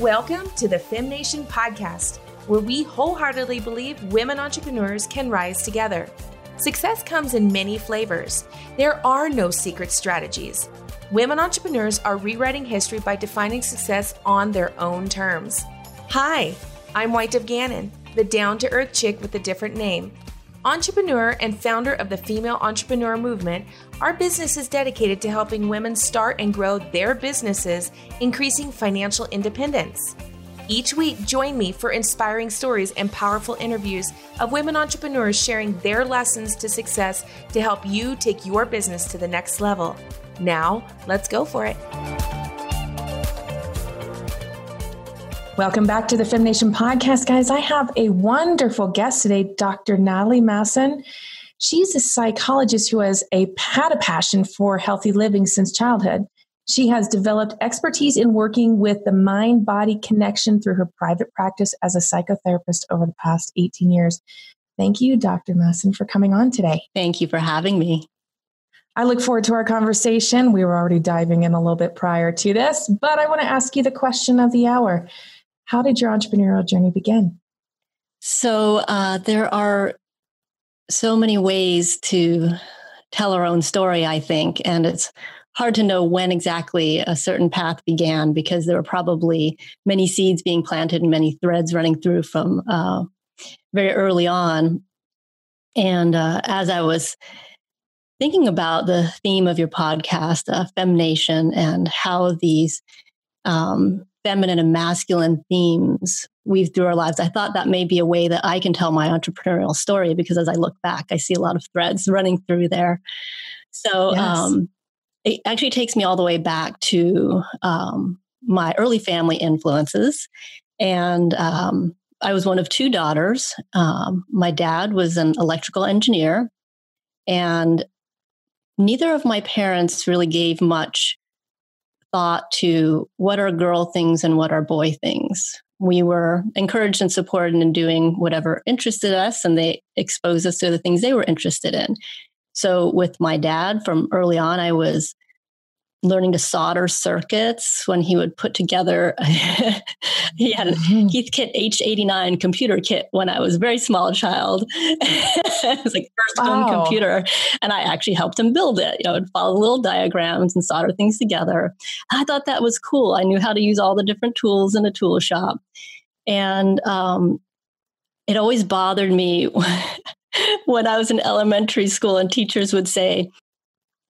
Welcome to the Fem Nation Podcast, where we wholeheartedly believe women entrepreneurs can rise together. Success comes in many flavors. There are no secret strategies. Women entrepreneurs are rewriting history by defining success on their own terms. Hi, I'm Whitedove Gannon, the down-to-earth chick with a different name. Entrepreneur and founder of the Female Entrepreneur Movement, our business is dedicated to helping women start and grow their businesses, increasing financial independence. Each week, join me for inspiring stories and powerful interviews of women entrepreneurs sharing their lessons to success to help you take your business to the next level. Now, let's go for it. Welcome back to the Fem Nation Podcast, guys. I have a wonderful guest today, Dr. Natalie Masson. She's a psychologist who has had a passion for healthy living since childhood. She has developed expertise in working with the mind-body connection through her private practice as a psychotherapist over the past 18 years. Thank you, Dr. Masson, for coming on today. Thank you for having me. I look forward to our conversation. We were already diving in a little bit prior to this, but I want to ask you the question of the hour. How did your entrepreneurial journey begin? So there are so many ways to tell our own story, I think. And it's hard to know when exactly a certain path began because there were probably many seeds being planted and many threads running through from very early on. And as I was thinking about the theme of your podcast, Fem Nation, and how these feminine and masculine themes weave through our lives, I thought that may be a way that I can tell my entrepreneurial story, because as I look back, I see a lot of threads running through there. So yes. It actually takes me all the way back to my early family influences. And I was one of two daughters. My dad was an electrical engineer, and neither of my parents really gave much thought to what are girl things and what are boy things. We were encouraged and supported in doing whatever interested us, and they exposed us to the things they were interested in. So with my dad, from early on, I was learning to solder circuits when he would put together, he had a Heathkit H89 computer kit when I was a very small child. It was like first home computer. And I actually helped him build it. You know, I'd follow little diagrams and solder things together. I thought that was cool. I knew how to use all the different tools in a tool shop. And it always bothered me when I was in elementary school and teachers would say,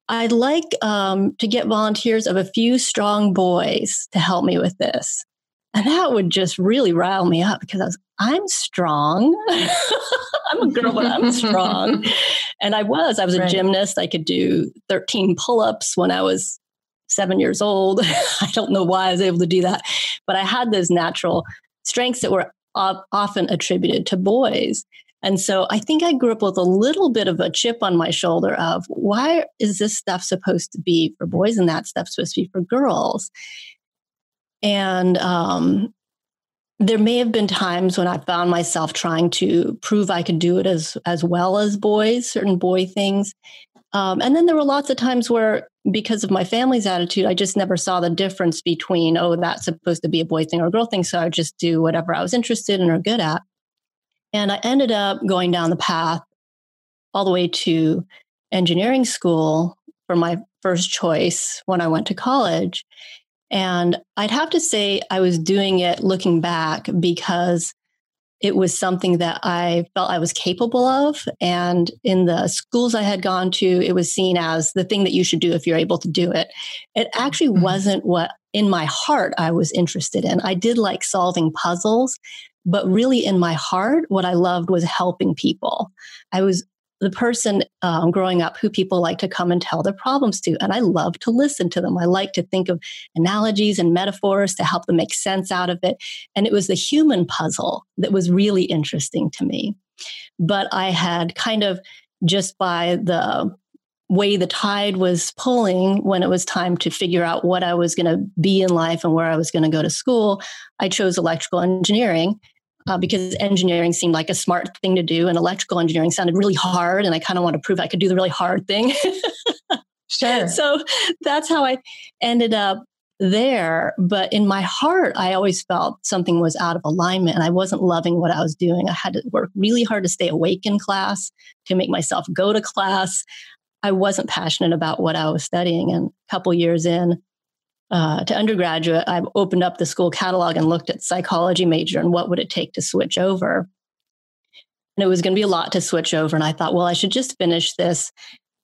I'd like to get volunteers of a few strong boys to help me with this. And that would just really rile me up, because I'm strong. I'm a girl, but I'm strong. And I was a gymnast. I could do 13 pull-ups when I was 7 years old. I don't know why I was able to do that, but I had those natural strengths that were often attributed to boys. And so I think I grew up with a little bit of a chip on my shoulder of, why is this stuff supposed to be for boys and that stuff supposed to be for girls? And there may have been times when I found myself trying to prove I could do it as well as boys, certain boy things. And then there were lots of times where, because of my family's attitude, I just never saw the difference between, oh, that's supposed to be a boy thing or a girl thing. So I would just do whatever I was interested in or good at. And I ended up going down the path all the way to engineering school for my first choice when I went to college. And I'd have to say I was doing it, looking back, because it was something that I felt I was capable of. And in the schools I had gone to, it was seen as the thing that you should do if you're able to do it. It actually wasn't what in my heart I was interested in. I did like solving puzzles. But really, in my heart, what I loved was helping people. I was the person growing up who people like to come and tell their problems to. And I love to listen to them. I like to think of analogies and metaphors to help them make sense out of it. And it was the human puzzle that was really interesting to me. But I had kind of, just by the way the tide was pulling, when it was time to figure out what I was going to be in life and where I was going to go to school, I chose electrical engineering. Because engineering seemed like a smart thing to do, and electrical engineering sounded really hard, and I kind of wanted to prove I could do the really hard thing. Sure. So that's how I ended up there, but in my heart, I always felt something was out of alignment and I wasn't loving what I was doing. I had to work really hard to stay awake in class, to make myself go to class. I wasn't passionate about what I was studying. And a couple years in to undergraduate, I opened up the school catalog and looked at psychology major and what would it take to switch over. And it was going to be a lot to switch over. And I thought, well, I should just finish this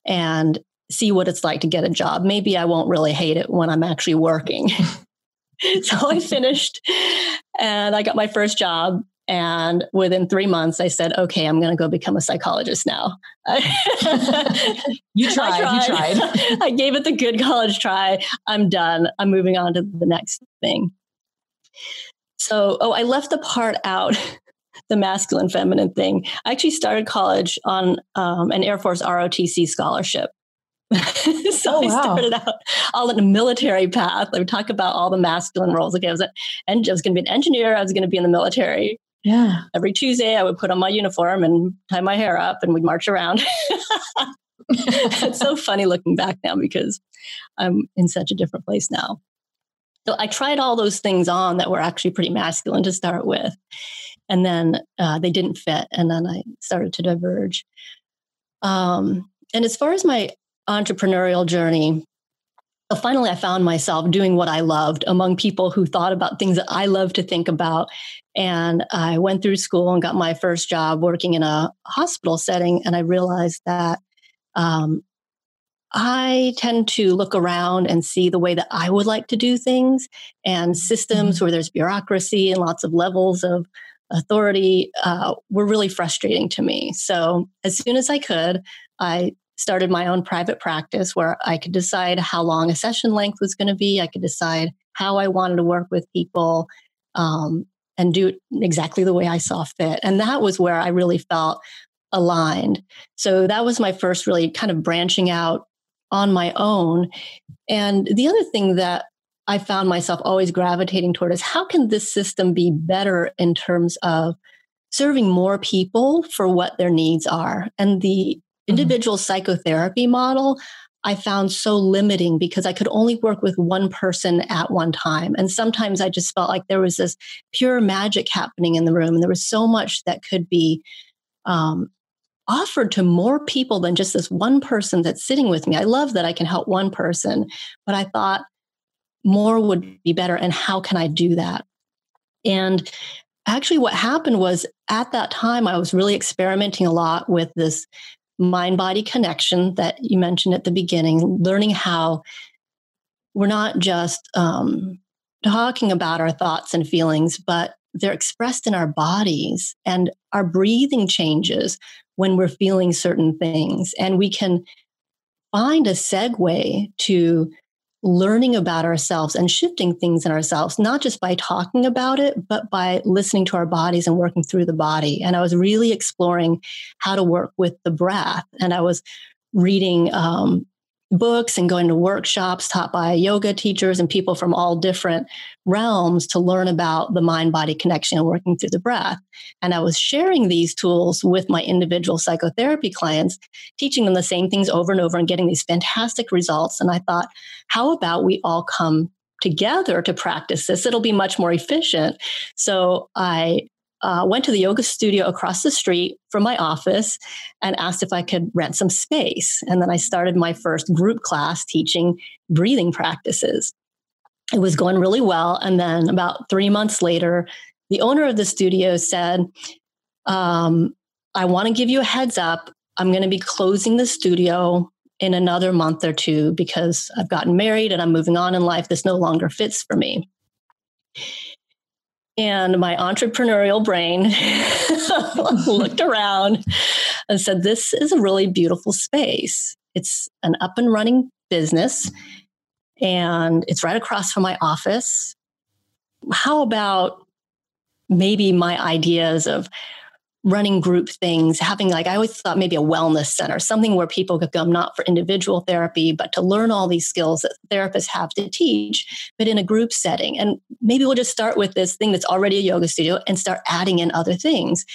and see what it's like to get a job. Maybe I won't really hate it when I'm actually working. So I finished and I got my first job. And within 3 months, I said, okay, I'm going to go become a psychologist now. You tried. I gave it the good college try. I'm done. I'm moving on to the next thing. So, I left the part out, the masculine, feminine thing. I actually started college on an Air Force ROTC scholarship. I started out all in the military path. I would talk about all the masculine roles. Like I was going to be an engineer. I was going to be in the military. Yeah. Every Tuesday, I would put on my uniform and tie my hair up and we'd march around. It's so funny looking back now because I'm in such a different place now. So I tried all those things on that were actually pretty masculine to start with. And then they didn't fit. And then I started to diverge. And as far as my entrepreneurial journey, finally, I found myself doing what I loved among people who thought about things that I love to think about. And I went through school and got my first job working in a hospital setting. And I realized that I tend to look around and see the way that I would like to do things and systems where there's bureaucracy and lots of levels of authority were really frustrating to me. So as soon as I could, I started my own private practice where I could decide how long a session length was going to be. I could decide how I wanted to work with people and do it exactly the way I saw fit. And that was where I really felt aligned. So that was my first really kind of branching out on my own. And the other thing that I found myself always gravitating toward is how can this system be better in terms of serving more people for what their needs are? And the individual psychotherapy model, I found so limiting because I could only work with one person at one time. And sometimes I just felt like there was this pure magic happening in the room. And there was so much that could be offered to more people than just this one person that's sitting with me. I love that I can help one person, but I thought more would be better. And how can I do that? And actually what happened was at that time, I was really experimenting a lot with this mind-body connection that you mentioned at the beginning, learning how we're not just talking about our thoughts and feelings, but they're expressed in our bodies and our breathing changes when we're feeling certain things. And we can find a segue to learning about ourselves and shifting things in ourselves, not just by talking about it, but by listening to our bodies and working through the body. And I was really exploring how to work with the breath. And I was reading books and going to workshops taught by yoga teachers and people from all different realms to learn about the mind-body connection and working through the breath. And I was sharing these tools with my individual psychotherapy clients, teaching them the same things over and over and getting these fantastic results. And I thought, how about we all come together to practice this? It'll be much more efficient. So I went to the yoga studio across the street from my office and asked if I could rent some space. And then I started my first group class teaching breathing practices. It was going really well. And then about 3 months later, the owner of the studio said, I want to give you a heads up. I'm going to be closing the studio in another month or two because I've gotten married and I'm moving on in life. This no longer fits for me. And my entrepreneurial brain looked around and said, this is a really beautiful space. It's an up and running business and it's right across from my office. How about maybe my ideas of running group things, having I always thought maybe a wellness center, something where people could come not for individual therapy, but to learn all these skills that therapists have to teach, but in a group setting. And maybe we'll just start with this thing that's already a yoga studio and start adding in other things.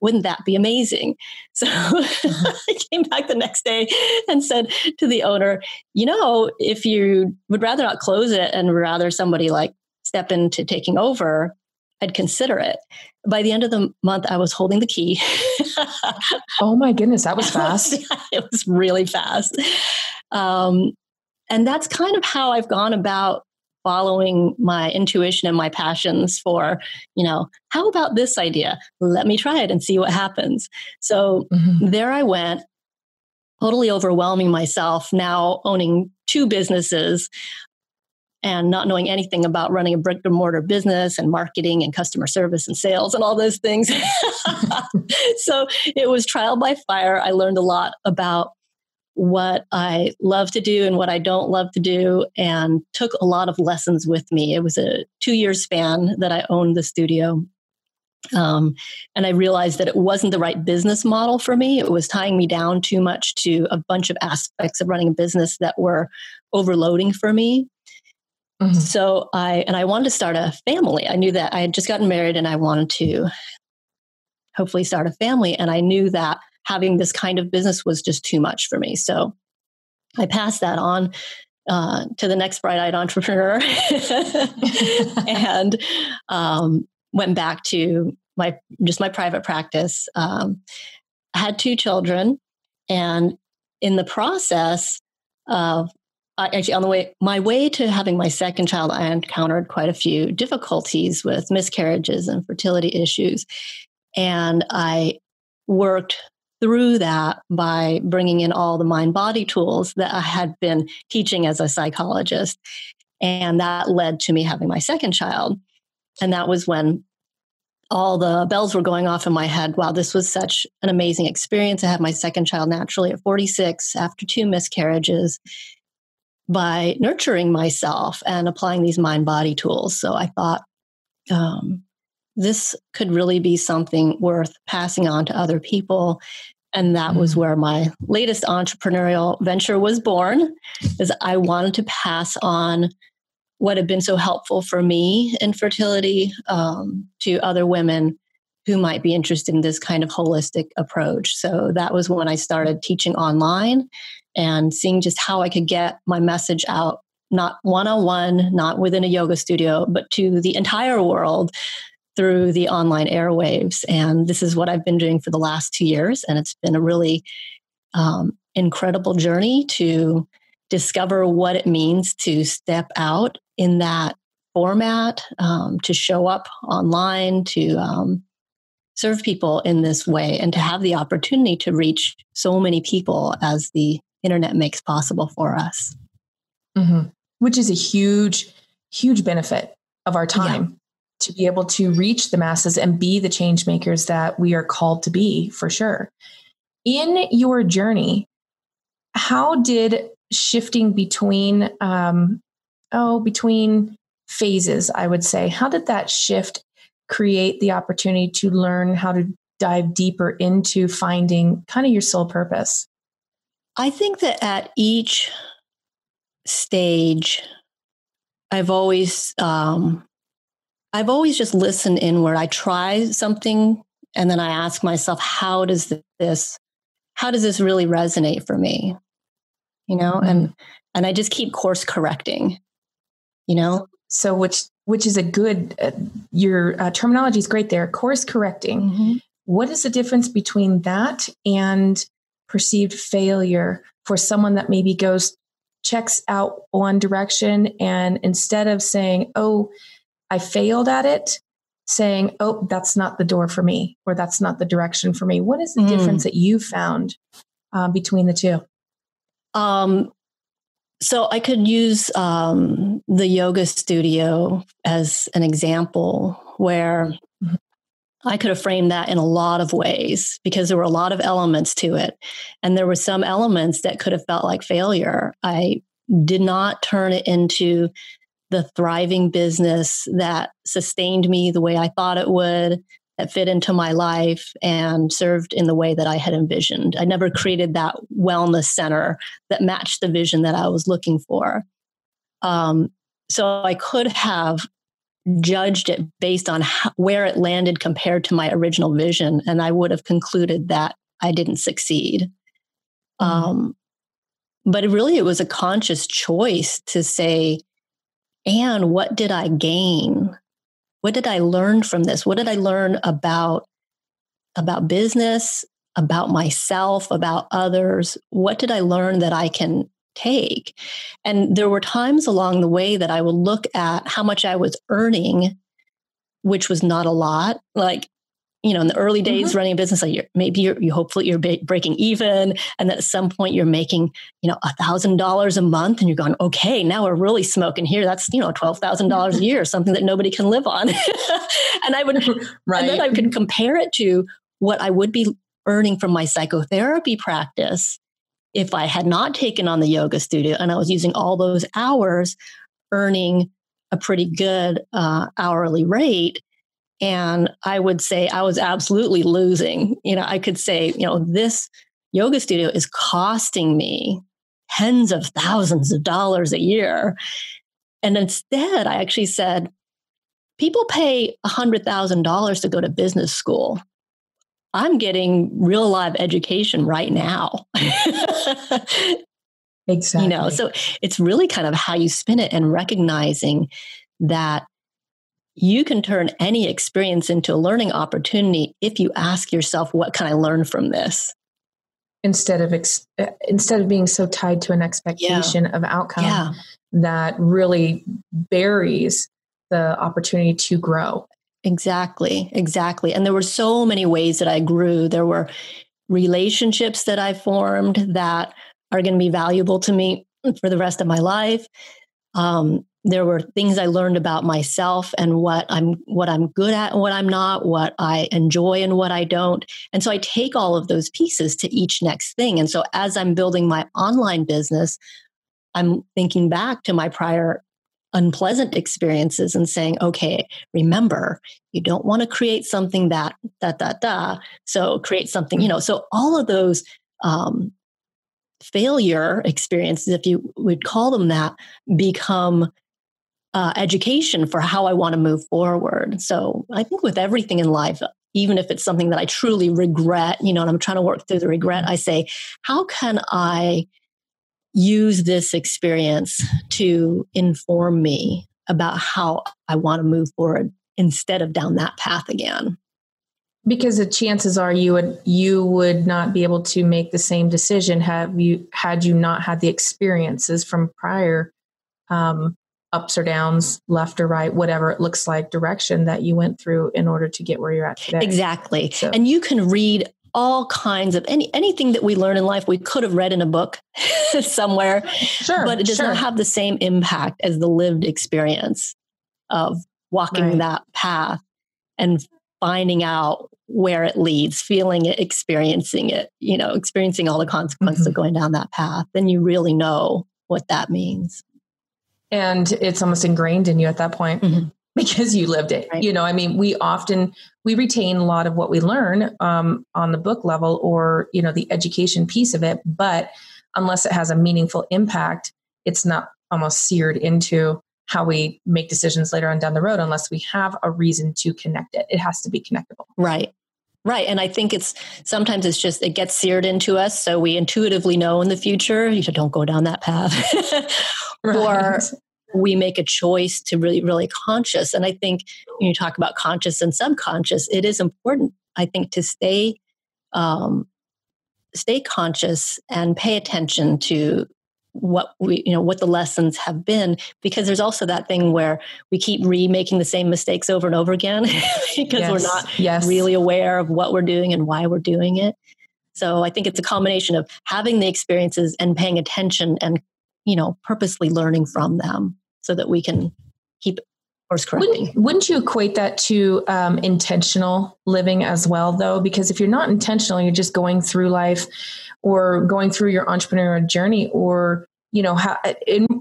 wouldn't that be amazing? So I came back the next day and said to the owner, you know, if you would rather not close it and rather somebody like step into taking over, I'd consider it. By the end of the month, I was holding the key. Oh my goodness, that was fast. It was really fast. And that's kind of how I've gone about following my intuition and my passions for, you know, how about this idea? Let me try it and see what happens. So there I went, totally overwhelming myself, now owning two businesses and not knowing anything about running a brick and mortar business and marketing and customer service and sales and all those things. So it was trial by fire. I learned a lot about what I love to do and what I don't love to do, and took a lot of lessons with me. It was a 2-year span that I owned the studio. And I realized that it wasn't the right business model for me. It was tying me down too much to a bunch of aspects of running a business that were overloading for me. So I wanted to start a family. I knew that I had just gotten married and I wanted to hopefully start a family. And I knew that having this kind of business was just too much for me. So I passed that on to the next bright-eyed entrepreneur and went back to my private practice. I had 2 children, and in the process of my way to having my second child, I encountered quite a few difficulties with miscarriages and fertility issues. And I worked through that by bringing in all the mind-body tools that I had been teaching as a psychologist. And that led to me having my second child. And that was when all the bells were going off in my head. Wow, this was such an amazing experience. I had my second child naturally at 46 after 2 miscarriages, by nurturing myself and applying these mind-body tools. So I thought this could really be something worth passing on to other people. And that was where my latest entrepreneurial venture was born, is I wanted to pass on what had been so helpful for me in fertility to other women who might be interested in this kind of holistic approach. So that was when I started teaching online and seeing just how I could get my message out, not one-on-one, not within a yoga studio, but to the entire world through the online airwaves. And this is what I've been doing for the last 2 years. And it's been a really incredible journey to discover what it means to step out in that format, to show up online, to serve people in this way, and to have the opportunity to reach so many people as the internet makes possible for us. Which is a huge, huge benefit of our time, to be able to reach the masses and be the change makers that we are called to be, for sure. In your journey, how did shifting between phases, I would say, how did that shift create the opportunity to learn how to dive deeper into finding kind of your soul purpose? I think that at each stage, I've always just listened inward. I try something and then I ask myself, how does this really resonate for me? You know, and I just keep course correcting, you know? So which is a good, your terminology is great there, course correcting. What is the difference between that and perceived failure for someone that maybe checks out one direction, and instead of saying, oh, I failed at it, saying, oh, that's not the door for me, or that's not the direction for me? What is the difference that you found between the two? So I could use the yoga studio as an example, where I could have framed that in a lot of ways because there were a lot of elements to it. And there were some elements that could have felt like failure. I did not turn it into the thriving business that sustained me the way I thought it would, that fit into my life and served in the way that I had envisioned. I never created that wellness center that matched the vision that I was looking for. So I could have judged it based on where it landed compared to my original vision, and I would have concluded that I didn't succeed. But really, it was a conscious choice to say, Anne, what did I gain? What did I learn from this? What did I learn about business, about myself, about others? What did I learn that I can take? And there were times along the way that I would look at how much I was earning, which was not a lot. Like, you know, in the early days running a business, like hopefully you're breaking even. And at some point you're making, you know, $1,000 a month and you're going, okay, now we're really smoking here. That's, you know, $12,000 a year, something that nobody can live on. And I would, and then I could compare it to what I would be earning from my psychotherapy practice if I had not taken on the yoga studio and I was using all those hours, earning a pretty good hourly rate. And I would say I was absolutely losing. You know, I could say, you know, this yoga studio is costing me tens of thousands of dollars a year. And instead, I actually said, people pay $100,000 to go to business school. I'm getting real live education right now. Exactly. You know, so it's really kind of how you spin it and recognizing that you can turn any experience into a learning opportunity if you ask yourself, what can I learn from this? Instead of being so tied to an expectation of outcome that really buries the opportunity to grow. Exactly. And there were so many ways that I grew. There were relationships that I formed that are going to be valuable to me for the rest of my life. There were things I learned about myself and what I'm good at and what I'm not, what I enjoy and what I don't. And so I take all of those pieces to each next thing. And so as I'm building my online business, I'm thinking back to my prior unpleasant experiences and saying, okay, remember, you don't want to create something so create something, you know, so all of those, failure experiences, if you would call them that, become education for how I want to move forward. So I think with everything in life, even if it's something that I truly regret, you know, and I'm trying to work through the regret, I say, how can I use this experience to inform me about how I want to move forward instead of down that path again? Because the chances are you would not be able to make the same decision had you not had the experiences from prior ups or downs, left or right, whatever it looks like, direction that you went through in order to get where you're at today. Exactly. So. And you can read all kinds of anything that we learn in life. We could have read in a book somewhere, but it does not have the same impact as the lived experience of walking that path and finding out where it leads, feeling it, experiencing it, you know, experiencing all the consequences of going down that path. Then you really know what that means. And it's almost ingrained in you at that point because you lived it. Right. You know, I mean, we retain a lot of what we learn on the book level or, you know, the education piece of it, but unless it has a meaningful impact, it's not almost seared into how we make decisions later on down the road, unless we have a reason to connect it. It has to be connectable. Right. And I think sometimes it gets seared into us. So we intuitively know in the future, you don't go down that path. Or we make a choice to really, really conscious. And I think when you talk about conscious and subconscious, it is important, I think, to stay conscious and pay attention to what the lessons have been, because there's also that thing where we keep remaking the same mistakes over and over again because we're not really aware of what we're doing and why we're doing it. So I think it's a combination of having the experiences and paying attention and, you know, purposely learning from them so that we can keep course correcting. Wouldn't you equate that to intentional living as well, though? Because if you're not intentional, you're just going through life or going through your entrepreneurial journey, or, you know,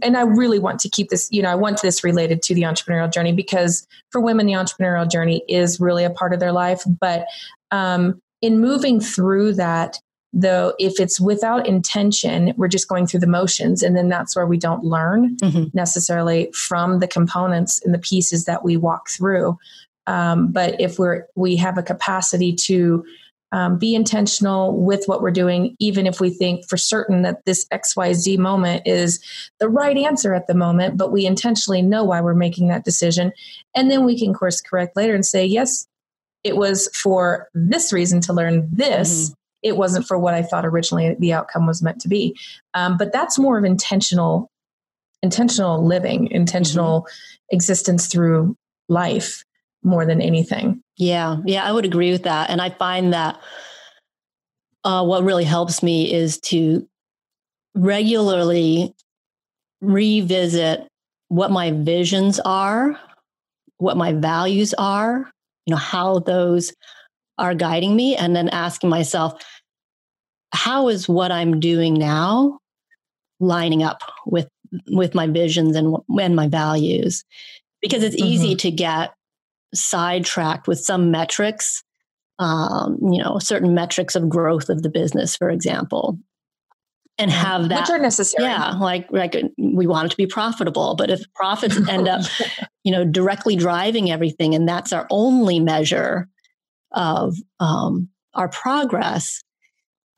and I really want to keep this, you know, I want this related to the entrepreneurial journey, because for women, the entrepreneurial journey is really a part of their life. But in moving through that, though, if it's without intention, we're just going through the motions. And then that's where we don't learn necessarily from the components and the pieces that we walk through. But if we have a capacity to be intentional with what we're doing, even if we think for certain that this XYZ moment is the right answer at the moment, but we intentionally know why we're making that decision. And then we can course correct later and say, yes, it was for this reason to learn this. Mm-hmm. It wasn't for what I thought originally the outcome was meant to be. But that's more of intentional living, intentional existence through life more than anything. Yeah. Yeah. I would agree with that. And I find that what really helps me is to regularly revisit what my visions are, what my values are, you know, how those are guiding me, and then asking myself, how is what I'm doing now lining up with my visions and my values? Because it's easy to get sidetracked with some metrics, you know, certain metrics of growth of the business, for example, and have that, which are necessary. Yeah, like we want it to be profitable, but if profits end up, you know, directly driving everything, and that's our only measure of our progress,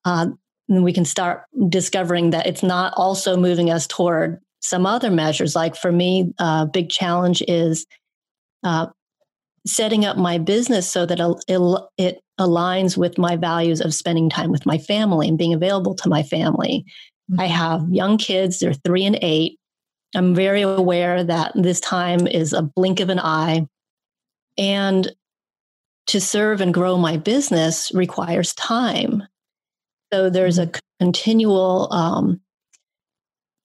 then we can start discovering that it's not also moving us toward some other measures. Like for me, a big challenge is setting up my business so that it aligns with my values of spending time with my family and being available to my family. I have young kids, they're 3 and 8. I'm very aware that this time is a blink of an eye. And to serve and grow my business requires time. So there's a continual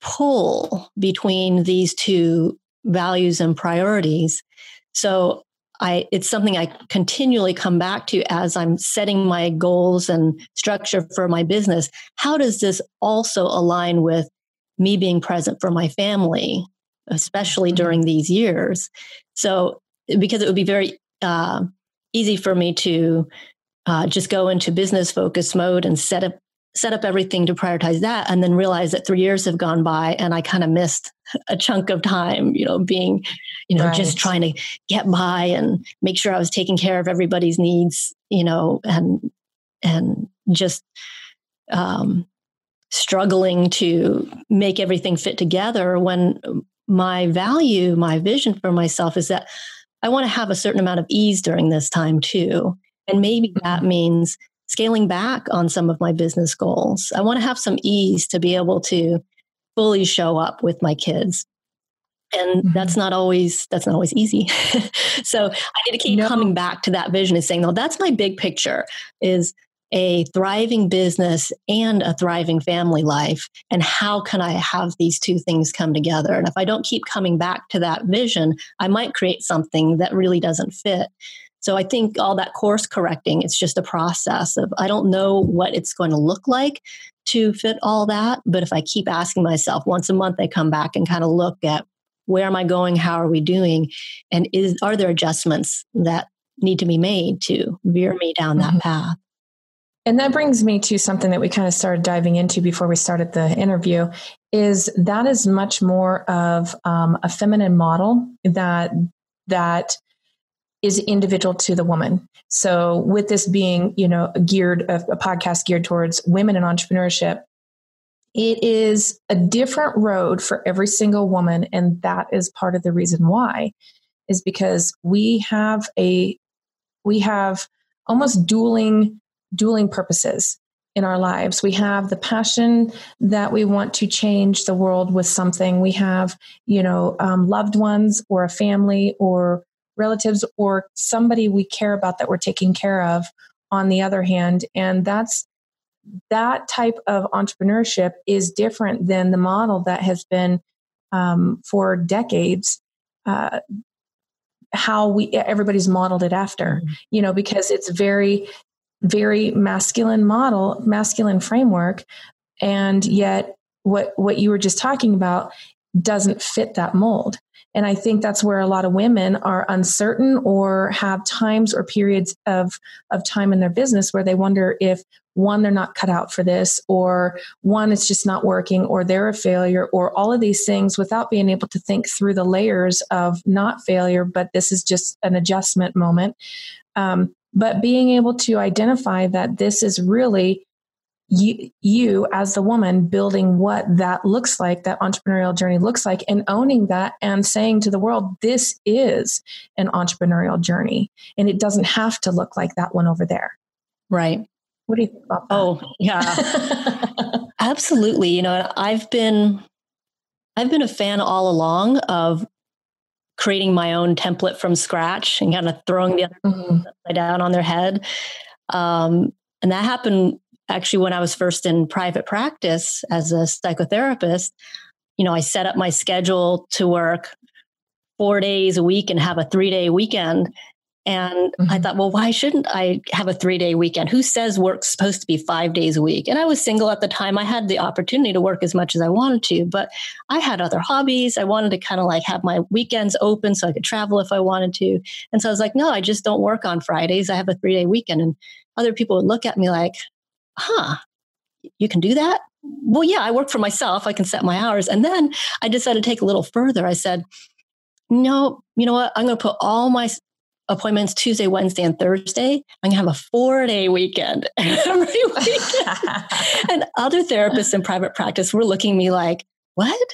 pull between these two values and priorities. So it's something I continually come back to as I'm setting my goals and structure for my business. How does this also align with me being present for my family, especially during these years? So, because it would be very easy for me to just go into business focus mode and set up everything to prioritize that, and then realize that 3 years have gone by and I kind of missed a chunk of time, you know, being, you know, just trying to get by and make sure I was taking care of everybody's needs, you know, and just struggling to make everything fit together, when my value, my vision for myself is that I want to have a certain amount of ease during this time too. And maybe that means scaling back on some of my business goals. I want to have some ease to be able to fully show up with my kids. And that's not always easy. So I need to keep coming back to that vision and saying, no, that's my big picture, is a thriving business and a thriving family life. And how can I have these two things come together? And if I don't keep coming back to that vision, I might create something that really doesn't fit. So I think all that course correcting, it's just a process of, I don't know what it's going to look like to fit all that. But if I keep asking myself, once a month, I come back and kind of look at, where am I going? How are we doing? And are there adjustments that need to be made to veer me down that path? And that brings me to something that we kind of started diving into before we started the interview, is that is much more of a feminine model that is individual to the woman. So with this being, you know, a podcast geared towards women in entrepreneurship, it is a different road for every single woman. And that is part of the reason why, is because we have almost dueling purposes in our lives. We have the passion that we want to change the world with something. We have, you know, loved ones or a family or relatives or somebody we care about that we're taking care of on the other hand. And that type of entrepreneurship is different than the model that has been for decades, how everybody's modeled it after, you know, because it's very, very masculine model, masculine framework. And yet what you were just talking about doesn't fit that mold. And I think that's where a lot of women are uncertain or have times or periods of time in their business where they wonder if, one, they're not cut out for this, or one, it's just not working, or they're a failure, or all of these things without being able to think through the layers of not failure, but this is just an adjustment moment. But being able to identify that this is really you as the woman building what that looks like, that entrepreneurial journey looks like, and owning that and saying to the world, this is an entrepreneurial journey and it doesn't have to look like that one over there. Right. What do you think about that? Oh, yeah, absolutely. You know, I've been a fan all along of creating my own template from scratch and kind of throwing the other people upside down on their head. And that happened actually when I was first in private practice as a psychotherapist. You know, I set up my schedule to work 4 days a week and have a 3-day weekend. And I thought, well, why shouldn't I have a 3-day weekend? Who says work's supposed to be 5 days a week? And I was single at the time. I had the opportunity to work as much as I wanted to, but I had other hobbies. I wanted to kind of like have my weekends open so I could travel if I wanted to. And so I was like, no, I just don't work on Fridays. I have a 3-day weekend. And other people would look at me like, huh, you can do that? Well, yeah, I work for myself. I can set my hours. And then I decided to take a little further. I said, no, you know what? I'm going to put all my appointments Tuesday, Wednesday, and Thursday. I'm gonna have a 4-day weekend every weekend. And other therapists in private practice were looking at me like, what?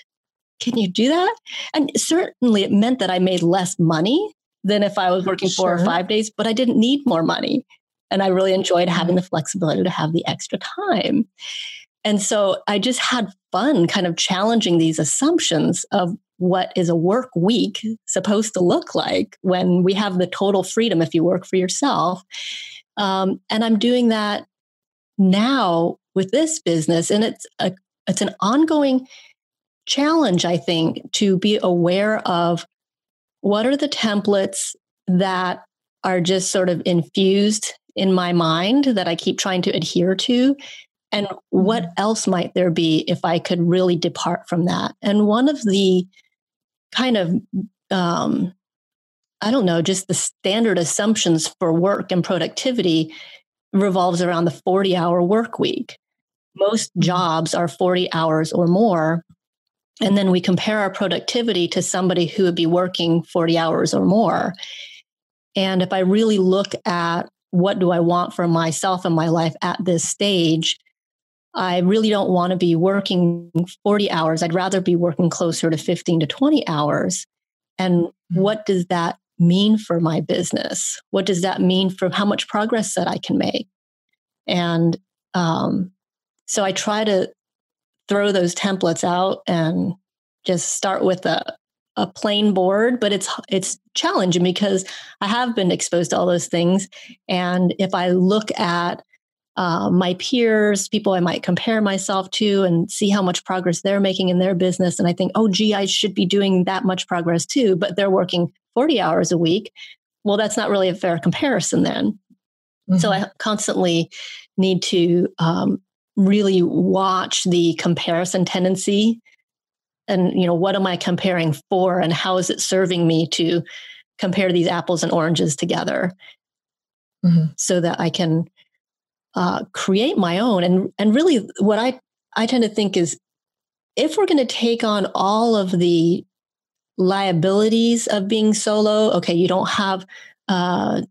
Can you do that? And certainly it meant that I made less money than if I was working 4 or 5 days, but I didn't need more money. And I really enjoyed having the flexibility to have the extra time. And so I just had fun kind of challenging these assumptions of what is a work week supposed to look like when we have the total freedom if you work for yourself. And I'm doing that now with this business. And it's an ongoing challenge, I think, to be aware of what are the templates that are just sort of infused in my mind that I keep trying to adhere to. And what else might there be if I could really depart from that? And one of the kind of, just the standard assumptions for work and productivity revolves around the 40-hour work week. Most jobs are 40 hours or more. And then we compare our productivity to somebody who would be working 40 hours or more. And if I really look at what do I want for myself and my life at this stage, I really don't want to be working 40 hours. I'd rather be working closer to 15 to 20 hours. And what does that mean for my business? What does that mean for how much progress that I can make? And so I try to throw those templates out and just start with a plain board, but it's challenging because I have been exposed to all those things. And if I look at my peers, people I might compare myself to and see how much progress they're making in their business. And I think, oh, gee, I should be doing that much progress too, but they're working 40 hours a week. Well, that's not really a fair comparison then. Mm-hmm. So I constantly need to really watch the comparison tendency and, you know, what am I comparing for and how is it serving me to compare these apples and oranges together so that I can create my own. And really what I tend to think is if we're going to take on all of the liabilities of being solo, okay, you don't have a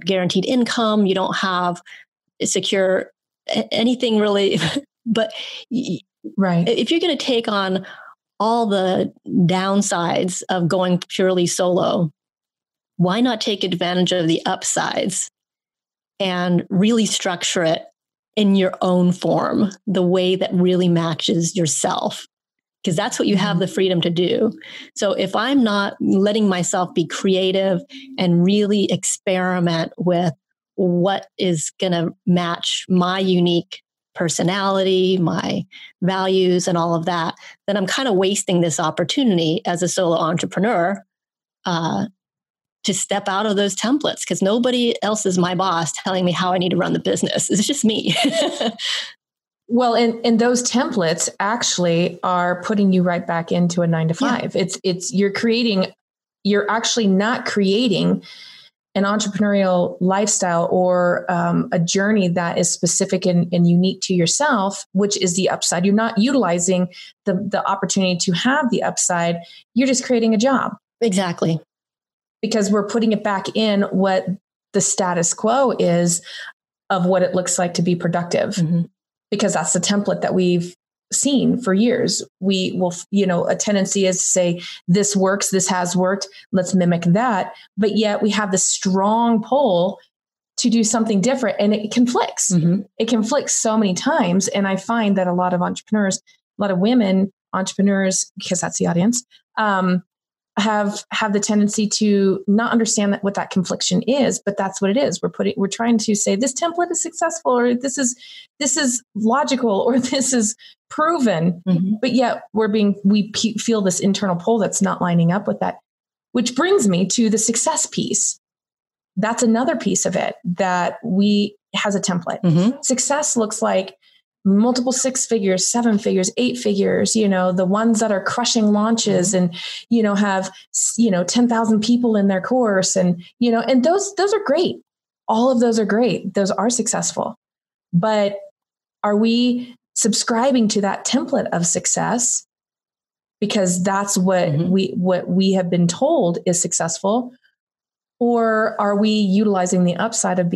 guaranteed income, you don't have secure anything really, but right. If you're going to take on all the downsides of going purely solo, why not take advantage of the upsides? And really structure it in your own form, the way that really matches yourself, because that's what you have the freedom to do. So if I'm not letting myself be creative and really experiment with what is going to match my unique personality, my values, and all of that, then I'm kind of wasting this opportunity as a solo entrepreneur, to step out of those templates because nobody else is my boss telling me how I need to run the business. It's just me. Well, and those templates actually are putting you right back into a 9 to 5. Yeah. You're actually not creating an entrepreneurial lifestyle or a journey that is specific and unique to yourself, which is the upside. You're not utilizing the opportunity to have the upside. You're just creating a job. Exactly. Because we're putting it back in what the status quo is of what it looks like to be productive. Mm-hmm. Because that's the template that we've seen for years. We will, a tendency is to say, this works, this has worked, let's mimic that. But yet we have this strong pull to do something different, and it conflicts. Mm-hmm. It conflicts so many times. And I find that a lot of entrepreneurs, a lot of women entrepreneurs, because that's the audience, have the tendency to not understand what that confliction is, but that's what it is. We're trying to say this template is successful, or this is logical, or this is proven, mm-hmm. but yet we feel this internal pull that's not lining up with that, which brings me to the success piece. That's another piece of it that has a template. Mm-hmm. Success looks like multiple 6 figures, 7 figures, 8 figures, the ones that are crushing launches and, have, 10,000 people in their course. And, and those are great. All of those are great. Those are successful, but are we subscribing to that template of success? Because that's what mm-hmm. what we have been told is successful. Or are we utilizing the upside of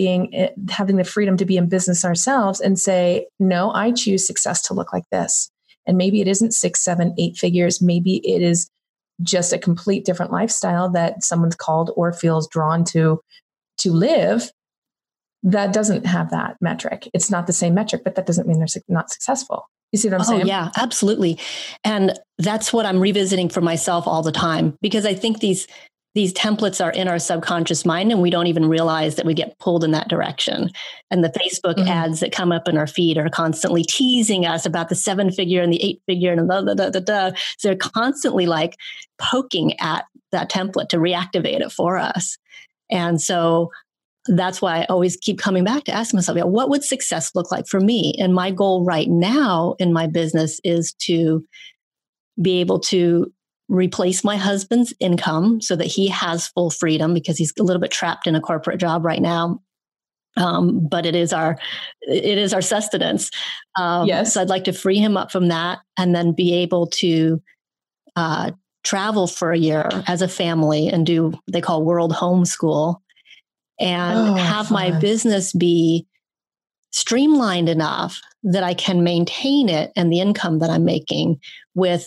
having the freedom to be in business ourselves and say, no, I choose success to look like this. And maybe it isn't 6, 7, 8 figures. Maybe it is just a complete different lifestyle that someone's called or feels drawn to live. That doesn't have that metric. It's not the same metric, but that doesn't mean they're not successful. You see what I'm saying? Oh, yeah, absolutely. And that's what I'm revisiting for myself all the time, because I think these templates are in our subconscious mind, and we don't even realize that we get pulled in that direction. And the Facebook mm-hmm. ads that come up in our feed are constantly teasing us about the 7 figure and the 8 figure and da, da, da, da, da. So they're constantly like poking at that template to reactivate it for us. And so that's why I always keep coming back to ask myself, what would success look like for me? And my goal right now in my business is to be able to replace my husband's income so that he has full freedom, because he's a little bit trapped in a corporate job right now. But it is our sustenance. Yes. So I'd like to free him up from that and then be able to travel for a year as a family and do what they call world homeschool, and my business be streamlined enough that I can maintain it and the income that I'm making with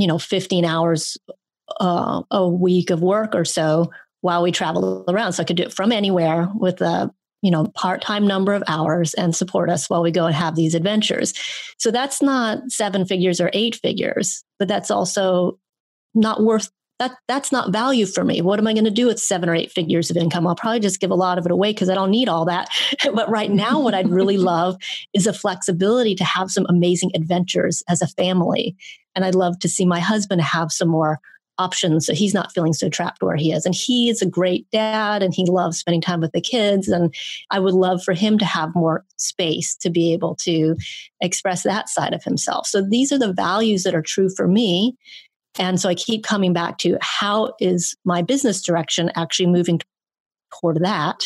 15 hours a week of work or so while we travel around. So I could do it from anywhere with a, part-time number of hours and support us while we go and have these adventures. So that's not 7 figures or 8 figures, but that's also not worth that. That's not value for me. What am I going to do with 7 or 8 figures of income? I'll probably just give a lot of it away because I don't need all that. But right now, what I'd really love is the flexibility to have some amazing adventures as a family. And I'd love to see my husband have some more options so he's not feeling so trapped where he is. And he is a great dad and he loves spending time with the kids. And I would love for him to have more space to be able to express that side of himself. So these are the values that are true for me. And so I keep coming back to, how is my business direction actually moving toward that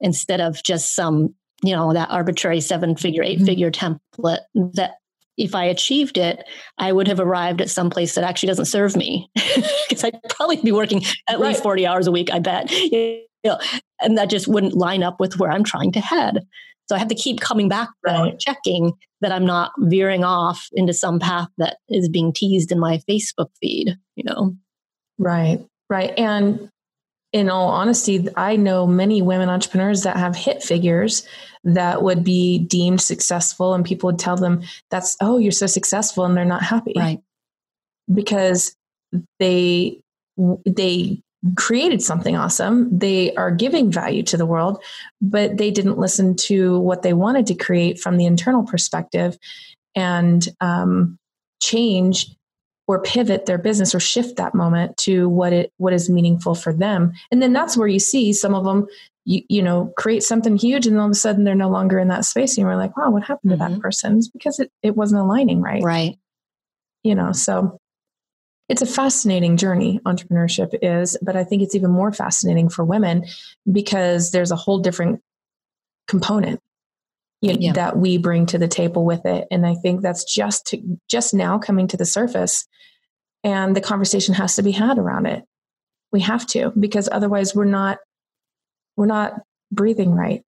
instead of just some, that arbitrary 7 figure, 8 figure template that, if I achieved it, I would have arrived at some place that actually doesn't serve me, because I'd probably be working at least 40 hours a week, I bet. And that just wouldn't line up with where I'm trying to head. So I have to keep coming back and checking that I'm not veering off into some path that is being teased in my Facebook feed, Right, right. And in all honesty, I know many women entrepreneurs that have hit figures that would be deemed successful, and people would tell them you're so successful, and they're not happy. Right. Because they created something awesome. They are giving value to the world, but they didn't listen to what they wanted to create from the internal perspective and change or pivot their business or shift that moment to what is meaningful for them. And then that's where you see some of them you know, create something huge, and all of a sudden they're no longer in that space. And we're like, wow, what happened to that person? It's because it wasn't aligning right. Right. You know, so it's a fascinating journey, entrepreneurship is, but I think it's even more fascinating for women because there's a whole different component that we bring to the table with it. And I think that's just now coming to the surface, and the conversation has to be had around it. We have to, because otherwise we're not breathing right.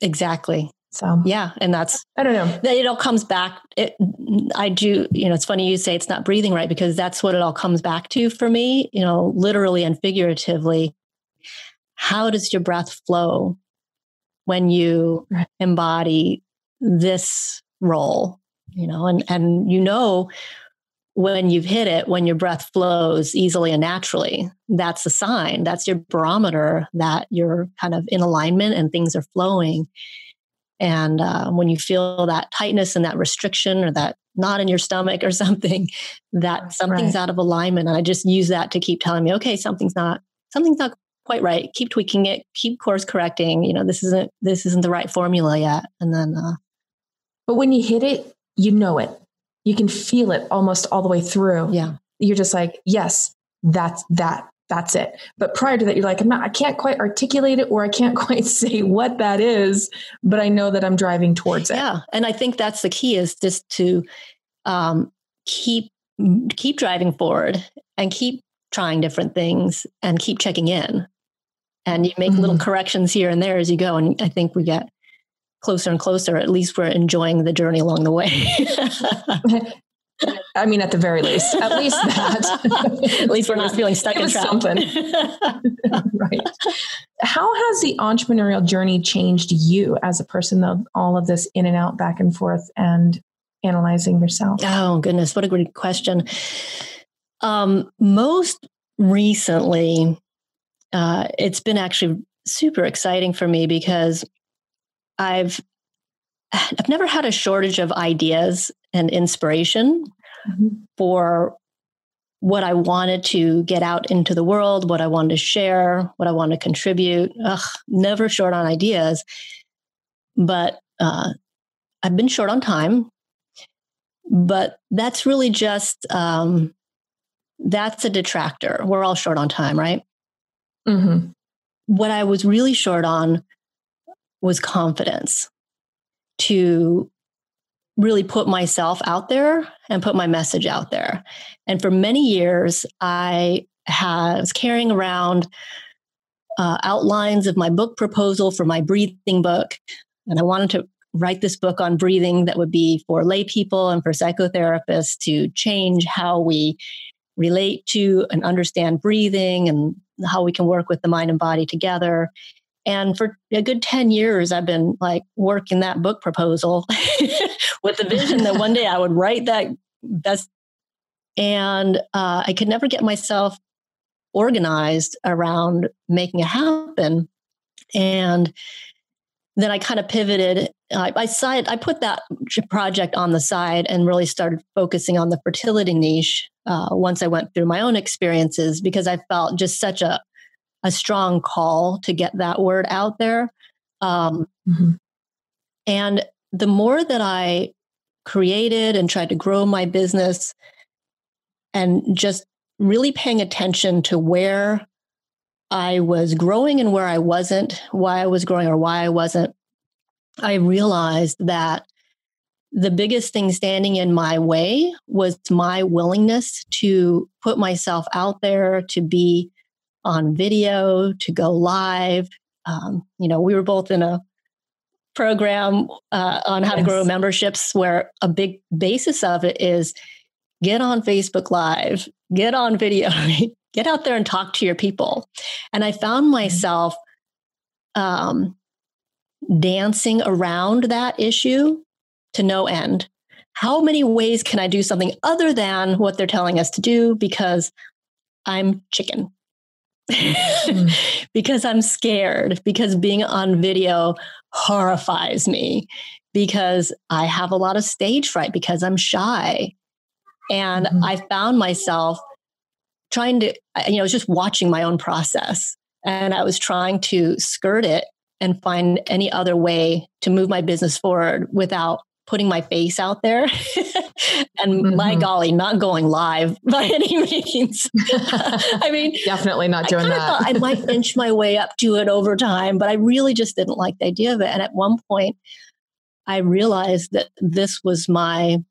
Exactly. So, yeah. And that's, I don't know. It all comes back. It's funny you say it's not breathing right, because that's what it all comes back to for me, you know, literally and figuratively. How does your breath flow when you embody this role, you know, and you know, when you've hit it, when your breath flows easily and naturally, that's a sign, that's your barometer that you're kind of in alignment and things are flowing. And when you feel that tightness and that restriction or that knot in your stomach or something, that something's out of alignment. And I just use that to keep telling me, okay, something's not quite right. Keep tweaking it, keep course correcting. You know, this isn't the right formula yet. And then, but when you hit it, you know it, you can feel it almost all the way through. Yeah. You're just like, yes, that's it. But prior to that, you're like, I can't quite articulate it, or I can't quite say what that is, but I know that I'm driving towards it. Yeah. And I think that's the key, is just to keep driving forward and keep trying different things and keep checking in. And you make little corrections here and there as you go. And I think we get closer and closer. At least we're enjoying the journey along the way. I mean, at the very least, at least that. At least we're not feeling stuck in something. Right. How has the entrepreneurial journey changed you as a person, though, all of this in and out, back and forth, and analyzing yourself? Oh, goodness. What a great question. Most recently, it's been actually super exciting for me, because I've never had a shortage of ideas and inspiration for what I wanted to get out into the world, what I wanted to share, what I wanted to contribute. Never short on ideas, but I've been short on time. But that's really just, that's a detractor. We're all short on time, right? Mm-hmm. What I was really short on was confidence to really put myself out there and put my message out there. And for many years, I was carrying around outlines of my book proposal for my breathing book. And I wanted to write this book on breathing that would be for lay people and for psychotherapists, to change how we relate to and understand breathing and how we can work with the mind and body together. And for a good 10 years, I've been like working that book proposal with the vision that one day I would write that best. And I could never get myself organized around making it happen. And then I kind of pivoted. I put that project on the side and really started focusing on the fertility niche once I went through my own experiences, because I felt just such a strong call to get that word out there. And the more that I created and tried to grow my business and just really paying attention to where I was growing and where I wasn't, why I was growing or why I wasn't, I realized that the biggest thing standing in my way was my willingness to put myself out there, to be on video, to go live. You know, we were both in a program on how to grow memberships, where a big basis of it is get on Facebook Live, get on video, get out there and talk to your people. And I found myself dancing around that issue to no end. How many ways can I do something other than what they're telling us to do, because I'm chicken? Because I'm scared, because being on video horrifies me, because I have a lot of stage fright, because I'm shy. And I found myself trying to, you know, just watching my own process And I was trying to skirt it and find any other way to move my business forward without putting my face out there. And my golly, not going live by any means. I mean, definitely not doing that. I might inch my way up to it over time, but I really just didn't like the idea of it. And at one point, I realized that this was my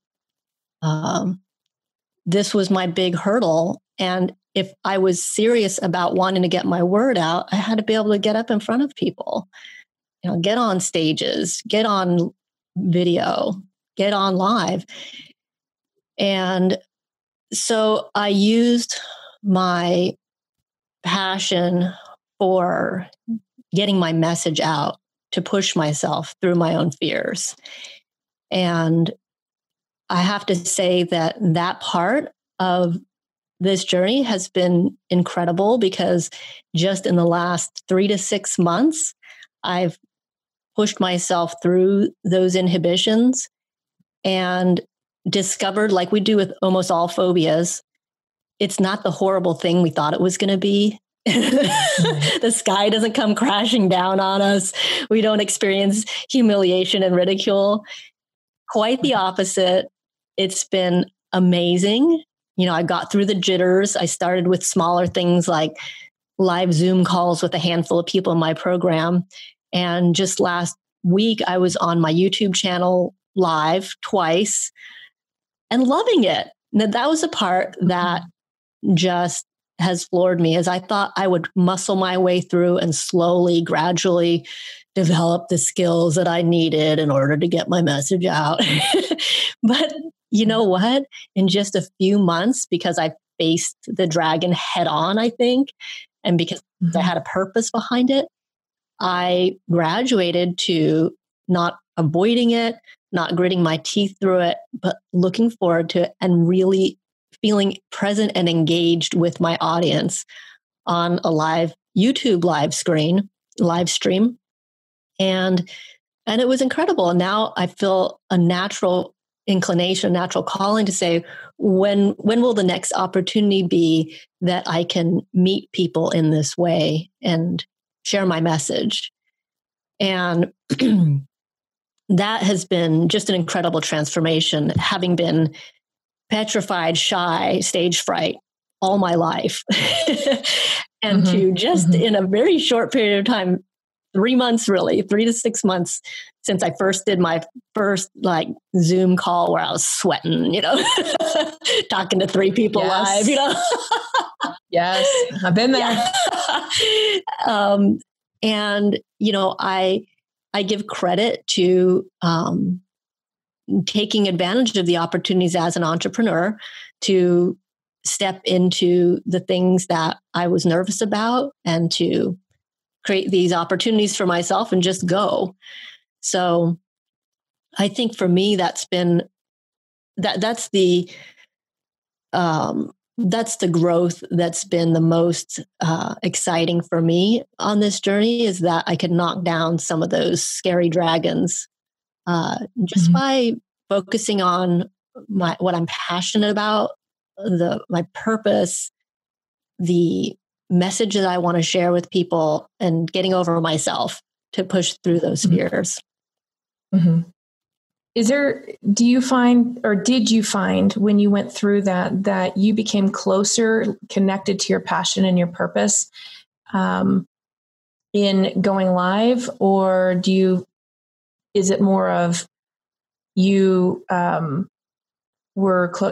big hurdle. And if I was serious about wanting to get my word out, I had to be able to get up in front of people, you know, get on stages, get on video, get on live. And so I used my passion for getting my message out to push myself through my own fears. And I have to say that that part of this journey has been incredible, because just in the last 3 to 6 months, I've pushed myself through those inhibitions and discovered, like we do with almost all phobias, it's not the horrible thing we thought it was going to be. The sky doesn't come crashing down on us. We don't experience humiliation and ridicule. Quite the opposite. It's been amazing. You know, I got through the jitters. I started with smaller things like live Zoom calls with a handful of people in my program. And just last week, I was on my YouTube channel live twice and loving it. Now, that was the part that just has floored me, as I thought I would muscle my way through and slowly, gradually develop the skills that I needed in order to get my message out. But you know what? In just a few months, because I faced the dragon head on, I think, and because I had a purpose behind it, I graduated to not avoiding it, not gritting my teeth through it, but looking forward to it and really feeling present and engaged with my audience on a live YouTube live stream. And it was incredible. And now I feel a natural inclination, natural calling to say, when will the next opportunity be that I can meet people in this way and share my message? And that has been just an incredible transformation, having been petrified, shy, stage fright all my life. And to just in a very short period of time, 3 months, really, 3 to 6 months since I first did my first like Zoom call where I was sweating, you know, talking to 3 people live, you know. Yes, I've been there. Yeah. And, you know, I give credit to taking advantage of the opportunities as an entrepreneur to step into the things that I was nervous about and to create these opportunities for myself and just go. So I think for me, that's the growth that's been the most exciting for me on this journey, is that I could knock down some of those scary dragons just by focusing on what I'm passionate about, my purpose, the message that I want to share with people, and getting over myself to push through those fears. Mm-hmm. Do you find, or did you find when you went through that you became closer, connected to your passion and your purpose in going live? Or is it more of you